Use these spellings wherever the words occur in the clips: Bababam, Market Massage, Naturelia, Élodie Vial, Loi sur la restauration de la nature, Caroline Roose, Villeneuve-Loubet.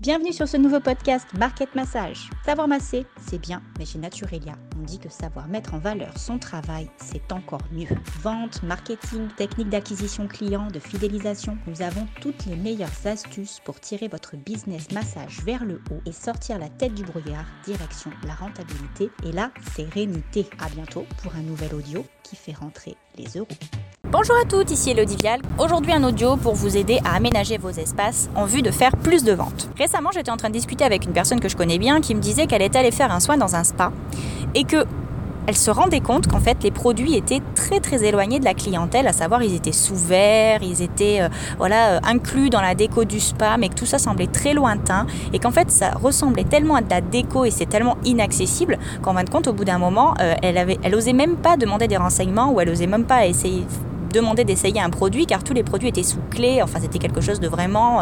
Bienvenue sur ce nouveau podcast Market Massage. Savoir masser, c'est bien, mais chez Naturelia, on dit que savoir mettre en valeur son travail, c'est encore mieux. Vente, marketing, techniques d'acquisition client, de fidélisation, nous avons toutes les meilleures astuces pour tirer votre business massage vers le haut et sortir la tête du brouillard, direction la rentabilité et la sérénité. À bientôt pour un nouvel audio qui fait rentrer les euros. Bonjour à toutes, ici Élodie Vial. Aujourd'hui un audio pour vous aider à aménager vos espaces en vue de faire plus de ventes. Récemment, j'étais en train de discuter avec une personne que je connais bien qui me disait qu'elle est allée faire un soin dans un spa et qu'elle se rendait compte qu'en fait les produits étaient très éloignés de la clientèle, à savoir ils étaient sous verre, ils étaient inclus dans la déco du spa, mais que tout ça semblait très lointain et qu'en fait ça ressemblait tellement à de la déco et c'est tellement inaccessible qu'en fin de compte au bout d'un moment, elle osait même pas demander des renseignements ou elle osait même pas demander d'essayer un produit car tous les produits étaient sous clé, enfin c'était quelque chose de vraiment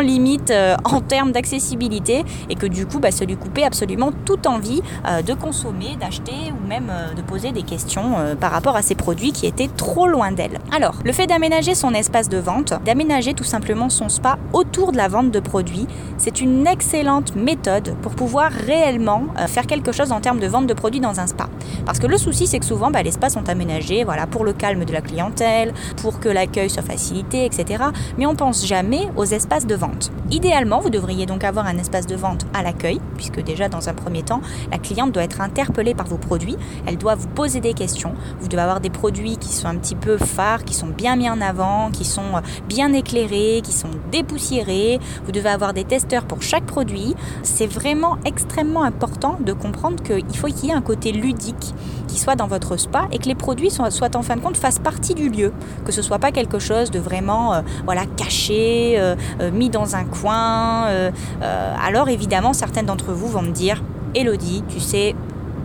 limite en termes d'accessibilité et que du coup ça lui coupait absolument toute envie de consommer, d'acheter ou même de poser des questions par rapport à ces produits qui étaient trop loin d'elle. Alors le fait d'aménager son espace de vente, d'aménager tout simplement son spa autour de la vente de produits, c'est une excellente méthode pour pouvoir réellement faire quelque chose en termes de vente de produits dans un spa. Parce que le souci c'est que souvent les spas sont aménagés pour le calme de la clientèle, pour que l'accueil soit facilité, etc. Mais on ne pense jamais aux espaces de vente. Idéalement, vous devriez donc avoir un espace de vente à l'accueil, puisque déjà dans un premier temps, la cliente doit être interpellée par vos produits, elle doit vous poser des questions, vous devez avoir des produits qui sont un petit peu phares, qui sont bien mis en avant, qui sont bien éclairés, qui sont dépoussiérés, vous devez avoir des testeurs pour chaque produit. C'est vraiment extrêmement important de comprendre qu'il faut qu'il y ait un côté ludique qui soit dans votre spa et que les produits soient en fin de compte fasse partie du lieu, que ce soit pas quelque chose de vraiment caché, mis dans un coin. Alors évidemment, certaines d'entre vous vont me dire « Élodie, tu sais,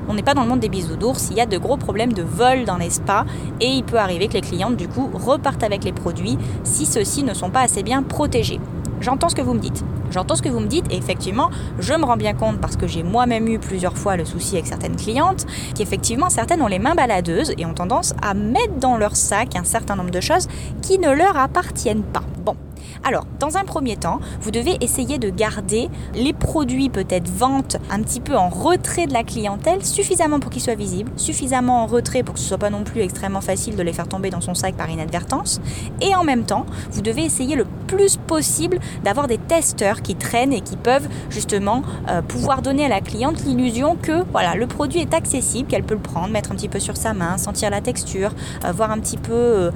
on n'est pas dans le monde des bisounours, il y a de gros problèmes de vol dans les spas et il peut arriver que les clientes du coup repartent avec les produits si ceux-ci ne sont pas assez bien protégés. » J'entends ce que vous me dites. J'entends ce que vous me dites et effectivement, je me rends bien compte parce que j'ai moi-même eu plusieurs fois le souci avec certaines clientes qu'effectivement, certaines ont les mains baladeuses et ont tendance à mettre dans leur sac un certain nombre de choses qui ne leur appartiennent pas. Bon. Alors, dans un premier temps, vous devez essayer de garder les produits peut-être vente un petit peu en retrait de la clientèle, suffisamment pour qu'ils soient visibles, suffisamment en retrait pour que ce ne soit pas non plus extrêmement facile de les faire tomber dans son sac par inadvertance. Et en même temps, vous devez essayer le plus possible d'avoir des testeurs qui traînent et qui peuvent justement pouvoir donner à la cliente l'illusion que le produit est accessible, qu'elle peut le prendre, mettre un petit peu sur sa main, sentir la texture, voir un petit peu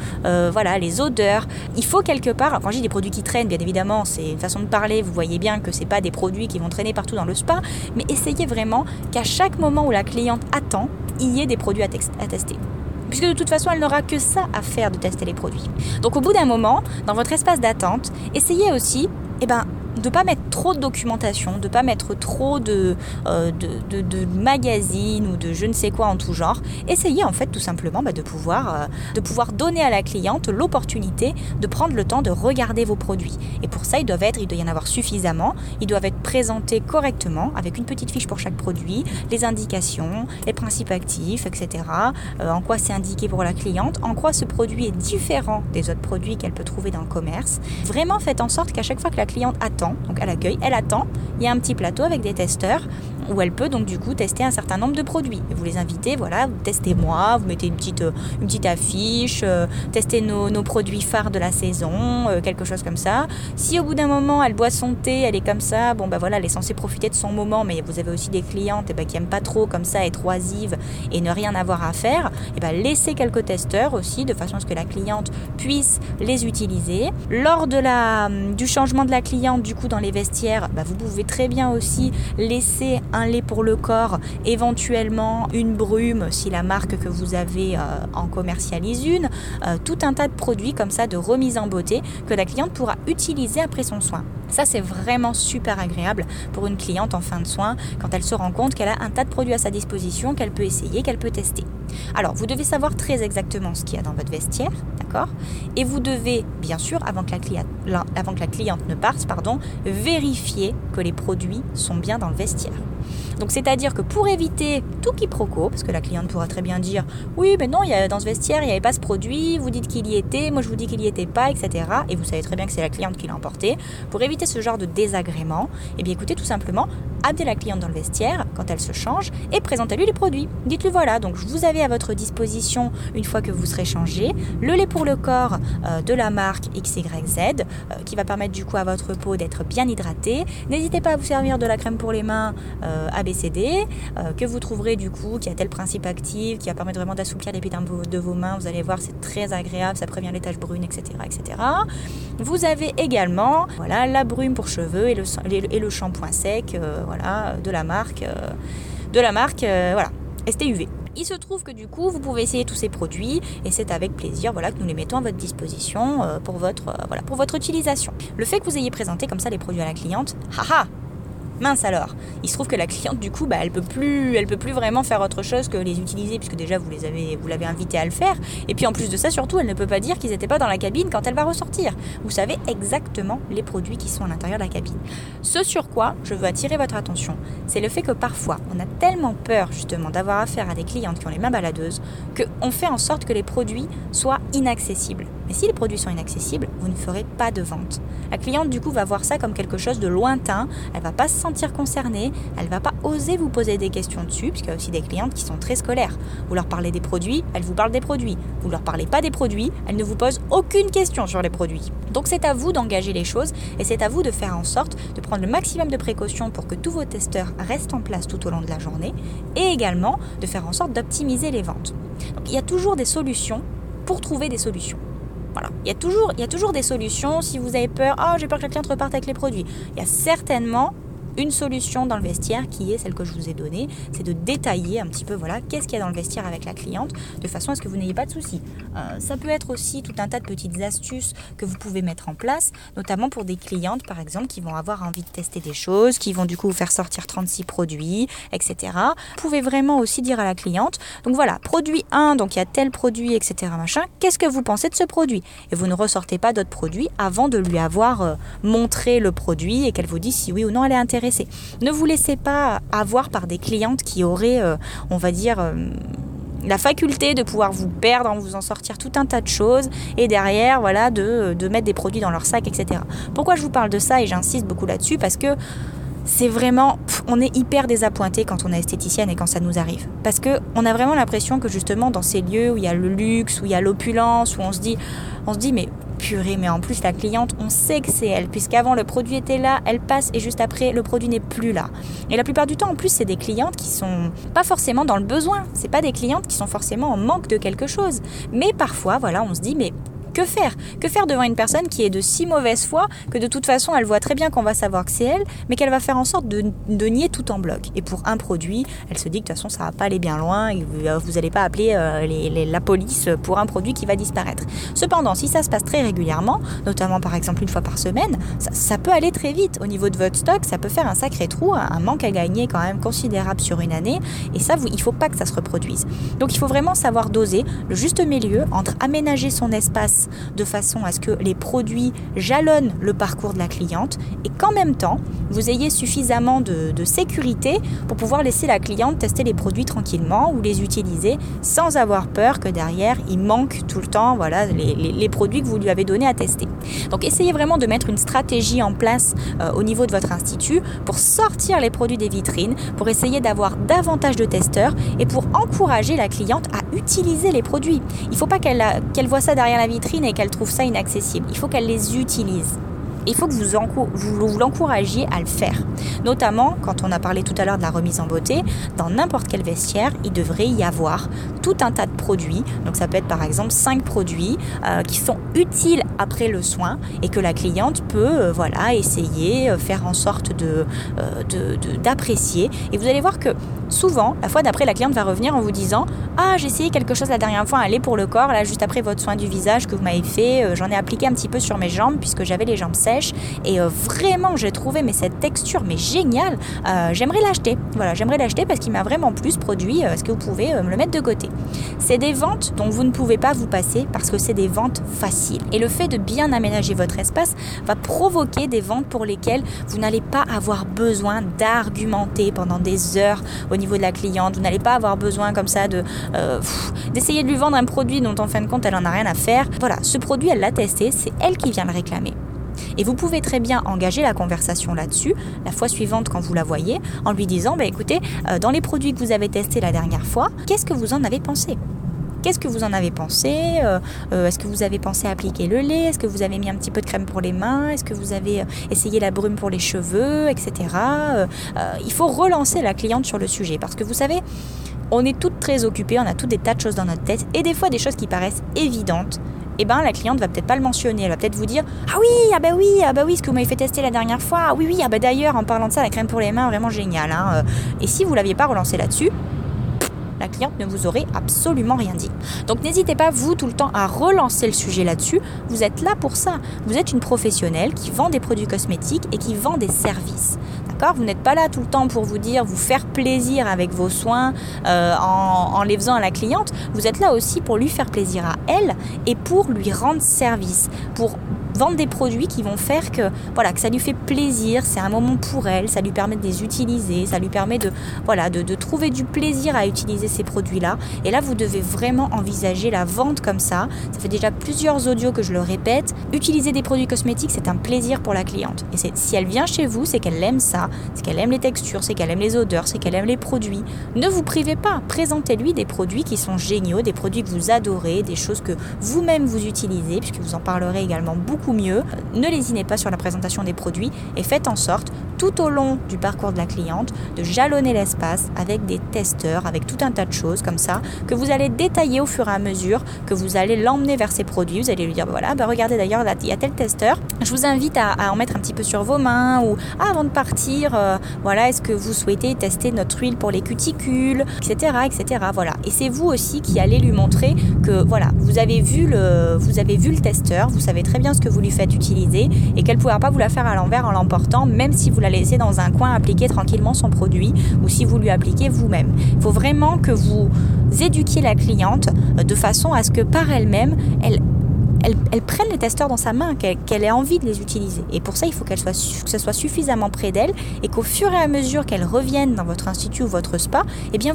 les odeurs. Il faut quelque part, quand je dis des produits qui traînent, bien évidemment, c'est une façon de parler, vous voyez bien que c'est pas des produits qui vont traîner partout dans le spa, mais essayez vraiment qu'à chaque moment où la cliente attend, il y ait des produits à tester. Puisque de toute façon, elle n'aura que ça à faire de tester les produits. Donc au bout d'un moment, dans votre espace d'attente, essayez aussi de ne pas mettre trop de documentation, de ne pas mettre trop de magazines ou de je ne sais quoi en tout genre. Essayez en fait tout simplement de pouvoir donner à la cliente l'opportunité de prendre le temps de regarder vos produits. Et pour ça, il doit y en avoir suffisamment, ils doivent être présentés correctement avec une petite fiche pour chaque produit, les indications, les principes actifs, etc. En quoi c'est indiqué pour la cliente, en quoi ce produit est différent des autres produits qu'elle peut trouver dans le commerce. Vraiment faites en sorte qu'à chaque fois que la cliente attend, donc à l'accueil, elle attend, il y a un petit plateau avec des testeurs où elle peut donc du coup tester un certain nombre de produits. Et vous les invitez, testez-moi, vous mettez une petite affiche, testez nos produits phares de la saison, quelque chose comme ça. Si au bout d'un moment elle boit son thé, elle est comme ça, elle est censée profiter de son moment, mais vous avez aussi des clientes qui n'aiment pas trop comme ça être oisives et ne rien avoir à faire, laissez quelques testeurs aussi de façon à ce que la cliente puisse les utiliser. Lors de du changement de la cliente du coup dans les vestiaires, vous pouvez très bien aussi laisser un lait pour le corps, éventuellement une brume si la marque que vous avez en commercialise une, tout un tas de produits comme ça de remise en beauté que la cliente pourra utiliser après son soin. Ça, c'est vraiment super agréable pour une cliente en fin de soin quand elle se rend compte qu'elle a un tas de produits à sa disposition, qu'elle peut essayer, qu'elle peut tester. Alors, vous devez savoir très exactement ce qu'il y a dans votre vestiaire, d'accord ? Et vous devez, bien sûr, avant que la cliente ne parte, vérifier que les produits sont bien dans le vestiaire. Donc c'est-à-dire que pour éviter tout quiproquo, parce que la cliente pourra très bien dire « Oui, mais non, dans ce vestiaire, il n'y avait pas ce produit, vous dites qu'il y était, moi je vous dis qu'il n'y était pas, etc. » Et vous savez très bien que c'est la cliente qui l'a emporté. Pour éviter ce genre de désagrément, eh bien écoutez, tout simplement, amenez la cliente dans le vestiaire quand elle se change et présentez-lui les produits. Dites-lui « Voilà, donc vous avez à votre disposition, une fois que vous serez changé, le lait pour le corps de la marque XYZ, qui va permettre du coup à votre peau d'être bien hydratée. N'hésitez pas à vous servir de la crème pour les mains ABCD, que vous trouverez du coup, qui a tel principe actif, qui va permettre vraiment d'assouplir les pétins de vos mains. Vous allez voir, c'est très agréable, ça prévient les taches brunes, etc. etc. Vous avez également voilà, la brume pour cheveux et le shampoing sec voilà, de la marque voilà, STUV. Il se trouve que du coup, vous pouvez essayer tous ces produits et c'est avec plaisir voilà, que nous les mettons à votre disposition pour votre utilisation. Le fait que vous ayez présenté comme ça les produits à la cliente, haha, mince alors. Il se trouve que la cliente du coup, elle peut plus vraiment faire autre chose que les utiliser puisque déjà vous l'avez invitée à le faire. Et puis en plus de ça, surtout, elle ne peut pas dire qu'ils n'étaient pas dans la cabine quand elle va ressortir. Vous savez exactement les produits qui sont à l'intérieur de la cabine. Ce sur quoi je veux attirer votre attention, c'est le fait que parfois, on a tellement peur justement d'avoir affaire à des clientes qui ont les mains baladeuses qu'on fait en sorte que les produits soient inaccessibles. Mais si les produits sont inaccessibles, vous ne ferez pas de vente. La cliente du coup va voir ça comme quelque chose de lointain, elle va pas se sentir concernée, elle va pas oser vous poser des questions dessus, puisqu'il y a aussi des clientes qui sont très scolaires. Vous leur parlez des produits, elles vous parlent des produits. Vous leur parlez pas des produits, elles ne vous posent aucune question sur les produits. Donc c'est à vous d'engager les choses et c'est à vous de faire en sorte de prendre le maximum de précautions pour que tous vos testeurs restent en place tout au long de la journée et également de faire en sorte d'optimiser les ventes. Donc il y a toujours des solutions pour trouver des solutions. Voilà. Il y a toujours des solutions. Si vous avez peur, « Ah, j'ai peur que la cliente reparte avec les produits », il y a certainement une solution dans le vestiaire qui est celle que je vous ai donnée, c'est de détailler un petit peu voilà, qu'est-ce qu'il y a dans le vestiaire avec la cliente de façon à ce que vous n'ayez pas de soucis. Ça peut être aussi tout un tas de petites astuces que vous pouvez mettre en place, notamment pour des clientes par exemple qui vont avoir envie de tester des choses, qui vont du coup vous faire sortir 36 produits, etc. Vous pouvez vraiment aussi dire à la cliente, donc voilà, produit 1, donc il y a tel produit, etc. machin, qu'est-ce que vous pensez de ce produit ? Et vous ne ressortez pas d'autres produits avant de lui avoir montré le produit et qu'elle vous dise si oui ou non elle est intéressée. Ne vous laissez pas avoir par des clientes qui auraient, on va dire, la faculté de pouvoir vous perdre, en vous en sortir tout un tas de choses et derrière, voilà, de mettre des produits dans leur sac, etc. Pourquoi je vous parle de ça et j'insiste beaucoup là-dessus ? Parce que c'est vraiment, on est hyper désappointé quand on est esthéticienne et quand ça nous arrive. Parce qu'on a vraiment l'impression que justement dans ces lieux où il y a le luxe, où il y a l'opulence, où on se dit mais purée, mais en plus la cliente, on sait que c'est elle, puisqu'avant le produit était là, elle passe et juste après le produit n'est plus là. Et la plupart du temps en plus c'est des clientes qui sont pas forcément dans le besoin, c'est pas des clientes qui sont forcément en manque de quelque chose. Mais parfois voilà, on se dit mais Que faire devant une personne qui est de si mauvaise foi que de toute façon elle voit très bien qu'on va savoir que c'est elle, mais qu'elle va faire en sorte de nier tout en bloc. Et pour un produit, elle se dit que de toute façon ça va pas aller bien loin et vous n'allez pas appeler la police pour un produit qui va disparaître. Cependant, si ça se passe très régulièrement, notamment par exemple une fois par semaine, ça peut aller très vite. Au niveau de votre stock, ça peut faire un sacré trou, un manque à gagner quand même considérable sur une année. Et ça, il faut pas que ça se reproduise. Donc il faut vraiment savoir doser le juste milieu entre aménager son espace de façon à ce que les produits jalonnent le parcours de la cliente et qu'en même temps, vous ayez suffisamment de sécurité pour pouvoir laisser la cliente tester les produits tranquillement ou les utiliser sans avoir peur que derrière, il manque tout le temps voilà, les produits que vous lui avez donnés à tester. Donc essayez vraiment de mettre une stratégie en place au niveau de votre institut pour sortir les produits des vitrines, pour essayer d'avoir davantage de testeurs et pour encourager la cliente à utiliser les produits. Il ne faut pas qu'elle voit ça derrière la vitrine et qu'elle trouve ça inaccessible. Il faut qu'elle les utilise. Il faut que vous l'encouragiez à le faire. Notamment, quand on a parlé tout à l'heure de la remise en beauté, dans n'importe quel vestiaire, il devrait y avoir tout un tas de produits. Donc ça peut être par exemple 5 produits qui sont utiles après le soin et que la cliente peut essayer, faire en sorte d'apprécier. Et vous allez voir que souvent, la fois d'après, la cliente va revenir en vous disant « Ah, j'ai essayé quelque chose la dernière fois, un lait pour le corps, là juste après votre soin du visage que vous m'avez fait, j'en ai appliqué un petit peu sur mes jambes puisque j'avais les jambes sèches. fraîche. Et vraiment, j'ai trouvé cette texture géniale. J'aimerais l'acheter. Voilà, j'aimerais l'acheter parce qu'il m'a vraiment plu ce produit. Est-ce que vous pouvez me le mettre de côté? C'est des ventes dont vous ne pouvez pas vous passer parce que c'est des ventes faciles. Et le fait de bien aménager votre espace va provoquer des ventes pour lesquelles vous n'allez pas avoir besoin d'argumenter pendant des heures au niveau de la cliente. Vous n'allez pas avoir besoin comme ça de d'essayer de lui vendre un produit dont en fin de compte elle en a rien à faire. Voilà, ce produit elle l'a testé, c'est elle qui vient le réclamer. Et vous pouvez très bien engager la conversation là-dessus la fois suivante quand vous la voyez en lui disant écoutez, dans les produits que vous avez testés la dernière fois, qu'est-ce que vous en avez pensé ? Qu'est-ce que vous en avez pensé ? Est-ce que vous avez pensé à appliquer le lait ? Est-ce que vous avez mis un petit peu de crème pour les mains ? Est-ce que vous avez essayé la brume pour les cheveux, etc. Il faut relancer la cliente sur le sujet parce que vous savez, on est toutes très occupées, on a toutes des tas de choses dans notre tête et des fois des choses qui paraissent évidentes. Eh ben, la cliente va peut-être pas le mentionner, elle va peut-être vous dire « Ah oui, ce que vous m'avez fait tester la dernière fois, d'ailleurs, en parlant de ça, la crème pour les mains, vraiment géniale. » Et si vous ne l'aviez pas relancé là-dessus, la cliente ne vous aurait absolument rien dit. Donc n'hésitez pas, vous, tout le temps, à relancer le sujet là-dessus. Vous êtes là pour ça. Vous êtes une professionnelle qui vend des produits cosmétiques et qui vend des services. D'accord ? Vous n'êtes pas là tout le temps pour vous dire, vous faire plaisir avec vos soins en les faisant à la cliente. Vous êtes là aussi pour lui faire plaisir à elle et pour lui rendre service, pour vendre des produits qui vont faire que ça lui fait plaisir, c'est un moment pour elle, ça lui permet de les utiliser, ça lui permet de trouver du plaisir à utiliser ces produits-là. Et là, vous devez vraiment envisager la vente comme ça. Ça fait déjà plusieurs audios que je le répète. Utiliser des produits cosmétiques, c'est un plaisir pour la cliente. Et si elle vient chez vous, c'est qu'elle aime ça, c'est qu'elle aime les textures, c'est qu'elle aime les odeurs, c'est qu'elle aime les produits. Ne vous privez pas, présentez-lui des produits qui sont géniaux, des produits que vous adorez, des choses que vous-même vous utilisez, puisque vous en parlerez également beaucoup mieux. Ne lésinez pas sur la présentation des produits et faites en sorte, tout au long du parcours de la cliente, de jalonner l'espace avec des testeurs, avec tout un tas de choses comme ça, que vous allez détailler au fur et à mesure, que vous allez l'emmener vers ces produits. Vous allez lui dire, regardez d'ailleurs, là, il y a tel testeur. Je vous invite à en mettre un petit peu sur vos mains ou avant de partir, est-ce que vous souhaitez tester notre huile pour les cuticules, etc. Voilà. Et c'est vous aussi qui allez lui montrer que vous avez vu le testeur, vous savez très bien ce que vous lui faites utiliser et qu'elle ne pourra pas vous la faire à l'envers en l'emportant, même si vous la laissez dans un coin appliquer tranquillement son produit ou si vous lui appliquez vous-même. Il faut vraiment que vous éduquiez la cliente de façon à ce que par elle-même, elle prenne les testeurs dans sa main, qu'elle ait envie de les utiliser. Et pour ça, il faut que ça soit suffisamment près d'elle et qu'au fur et à mesure qu'elle revienne dans votre institut ou votre spa,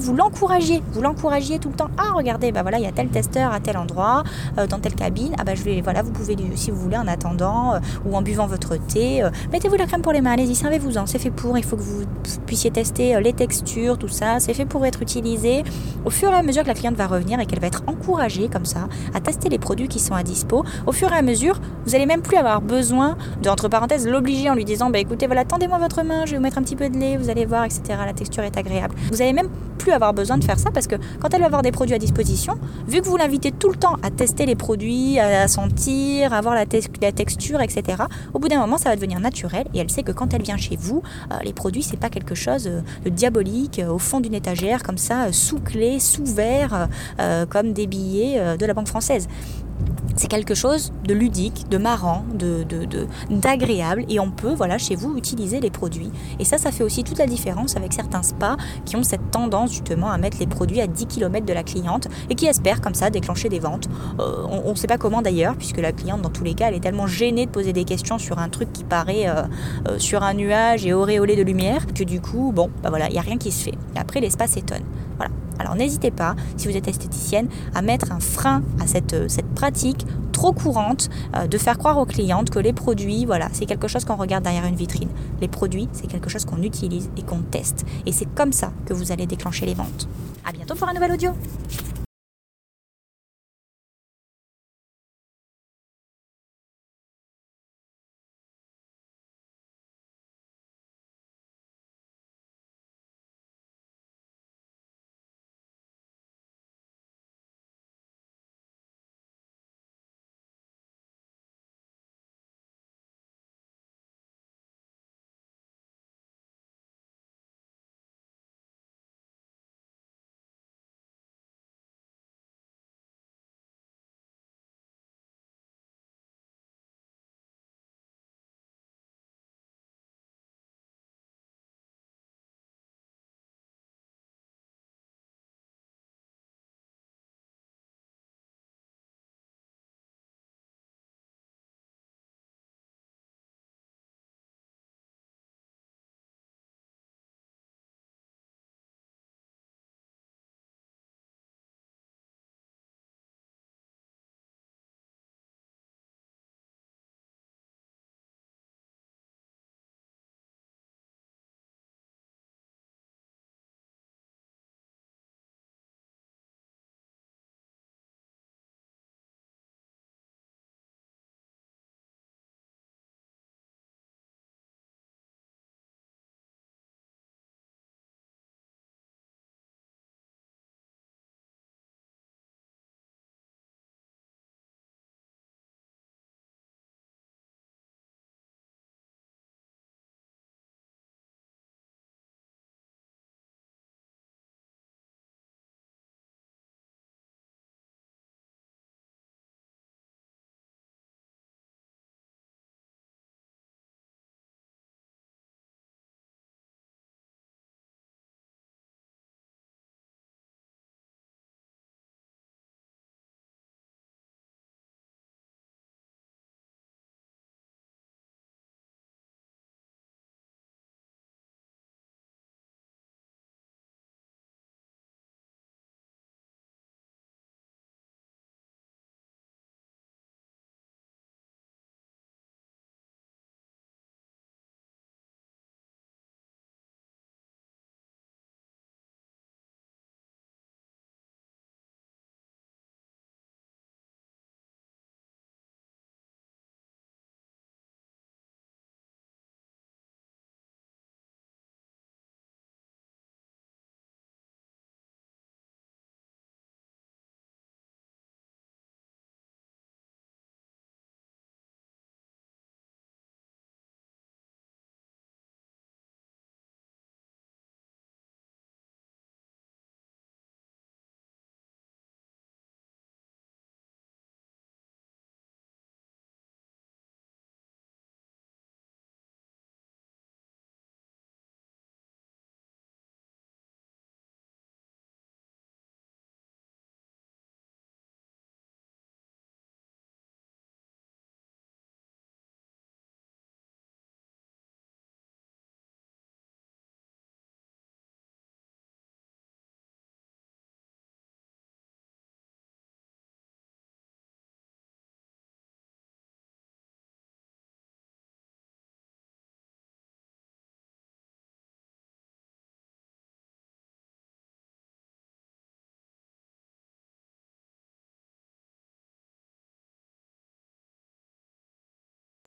vous l'encouragiez. Vous l'encouragiez tout le temps. Ah, regardez, il y a tel testeur à tel endroit, dans telle cabine. Ah, vous pouvez, si vous voulez, en attendant ou en buvant votre thé, mettez-vous la crème pour les mains. Allez-y, servez-vous-en. C'est fait pour. Il faut que vous puissiez tester les textures, tout ça. C'est fait pour être utilisé. Au fur et à mesure que la cliente va revenir et qu'elle va être encouragée comme ça à tester les produits qui sont à dispo, au fur et à mesure, vous n'allez même plus avoir besoin de, entre parenthèses, l'obliger en lui disant tendez-moi votre main, je vais vous mettre un petit peu de lait, vous allez voir, etc. La texture est agréable. Vous n'allez même plus avoir besoin de faire ça parce que quand elle va avoir des produits à disposition, vu que vous l'invitez tout le temps à tester les produits, à sentir, à voir la texture, etc., au bout d'un moment, ça va devenir naturel et elle sait que quand elle vient chez vous, les produits, c'est pas quelque chose de diabolique au fond d'une étagère, comme ça, sous clé, sous verre, comme des billets de la Banque française. C'est quelque chose de ludique, de marrant, d'agréable et on peut, chez vous, utiliser les produits. Et ça fait aussi toute la différence avec certains spas qui ont cette tendance justement à mettre les produits à 10 km de la cliente et qui espèrent comme ça déclencher des ventes. On ne sait pas comment d'ailleurs, puisque la cliente dans tous les cas, elle est tellement gênée de poser des questions sur un truc qui paraît sur un nuage et auréolé de lumière que du coup, il n'y a rien qui se fait. Et après, l'espace s'étonne. Voilà. Alors n'hésitez pas, si vous êtes esthéticienne, à mettre un frein à cette pratique trop courante de faire croire aux clientes que les produits, c'est quelque chose qu'on regarde derrière une vitrine. Les produits, c'est quelque chose qu'on utilise et qu'on teste. Et c'est comme ça que vous allez déclencher les ventes. À bientôt pour un nouvel audio.